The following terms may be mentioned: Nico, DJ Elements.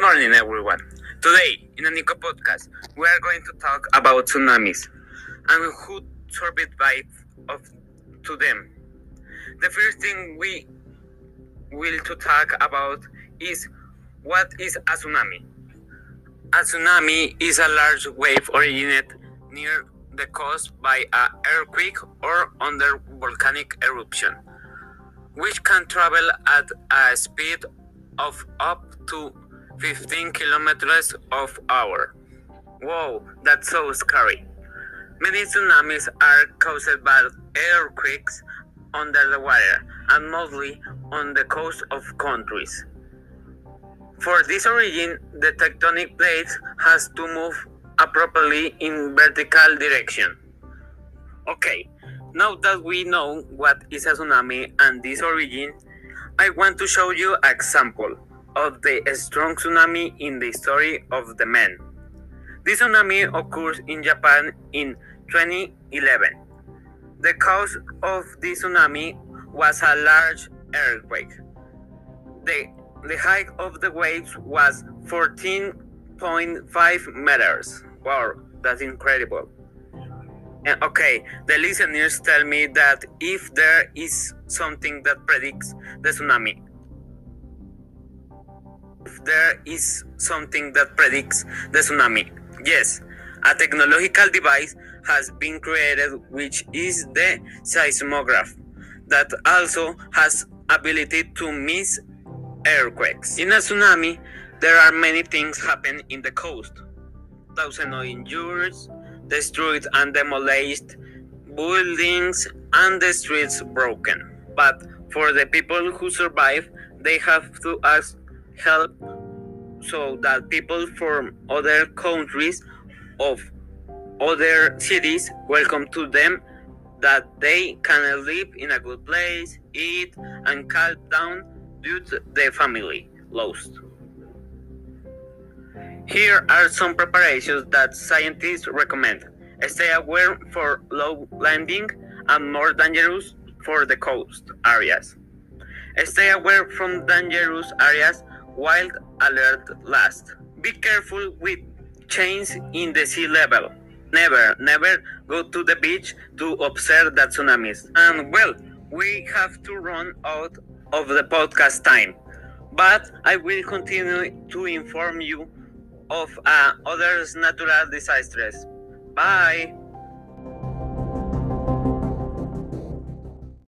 Good morning, everyone. Today, in the Nico podcast, we are going to talk about tsunamis and who survived to them. The first thing we will to talk about is what is a tsunami. A tsunami is a large wave originated near the coast by an earthquake or under volcanic eruption, which can travel at a speed of up to 15 kilometers of hour. Wow, that's so scary. Many tsunamis are caused by earthquakes under the water and mostly on the coast of countries. For this origin, the tectonic plates has to move appropriately in vertical direction. Okay, now that we know what is a tsunami and this origin, I want to show you an example of the strong tsunami in the history of the man. This tsunami occurs in Japan in 2011. The cause of this tsunami was a large earthquake. The height of the waves was 14.5 meters. Wow, that's incredible. And okay, the listeners tell me that if there is something that predicts the tsunami. Yes, a technological device has been created, which is the seismograph, that also has ability to miss earthquakes. In a tsunami, there are many things happen in the coast. Thousands of injuries, destroyed and demolished buildings, and the streets broken. But for the people who survive, they have to ask help so that people from other countries of other cities welcome to them, that they can live in a good place, eat and calm down due to the family lost. Here are some preparations that scientists recommend. Stay aware for low landing and more dangerous for the coast areas. Stay aware from dangerous areas while alert lasts. Be careful with changes in the sea level. Never go to the beach to observe the tsunamis. And well, we have to run out of the podcast time, but I will continue to inform you of other natural disasters. Bye!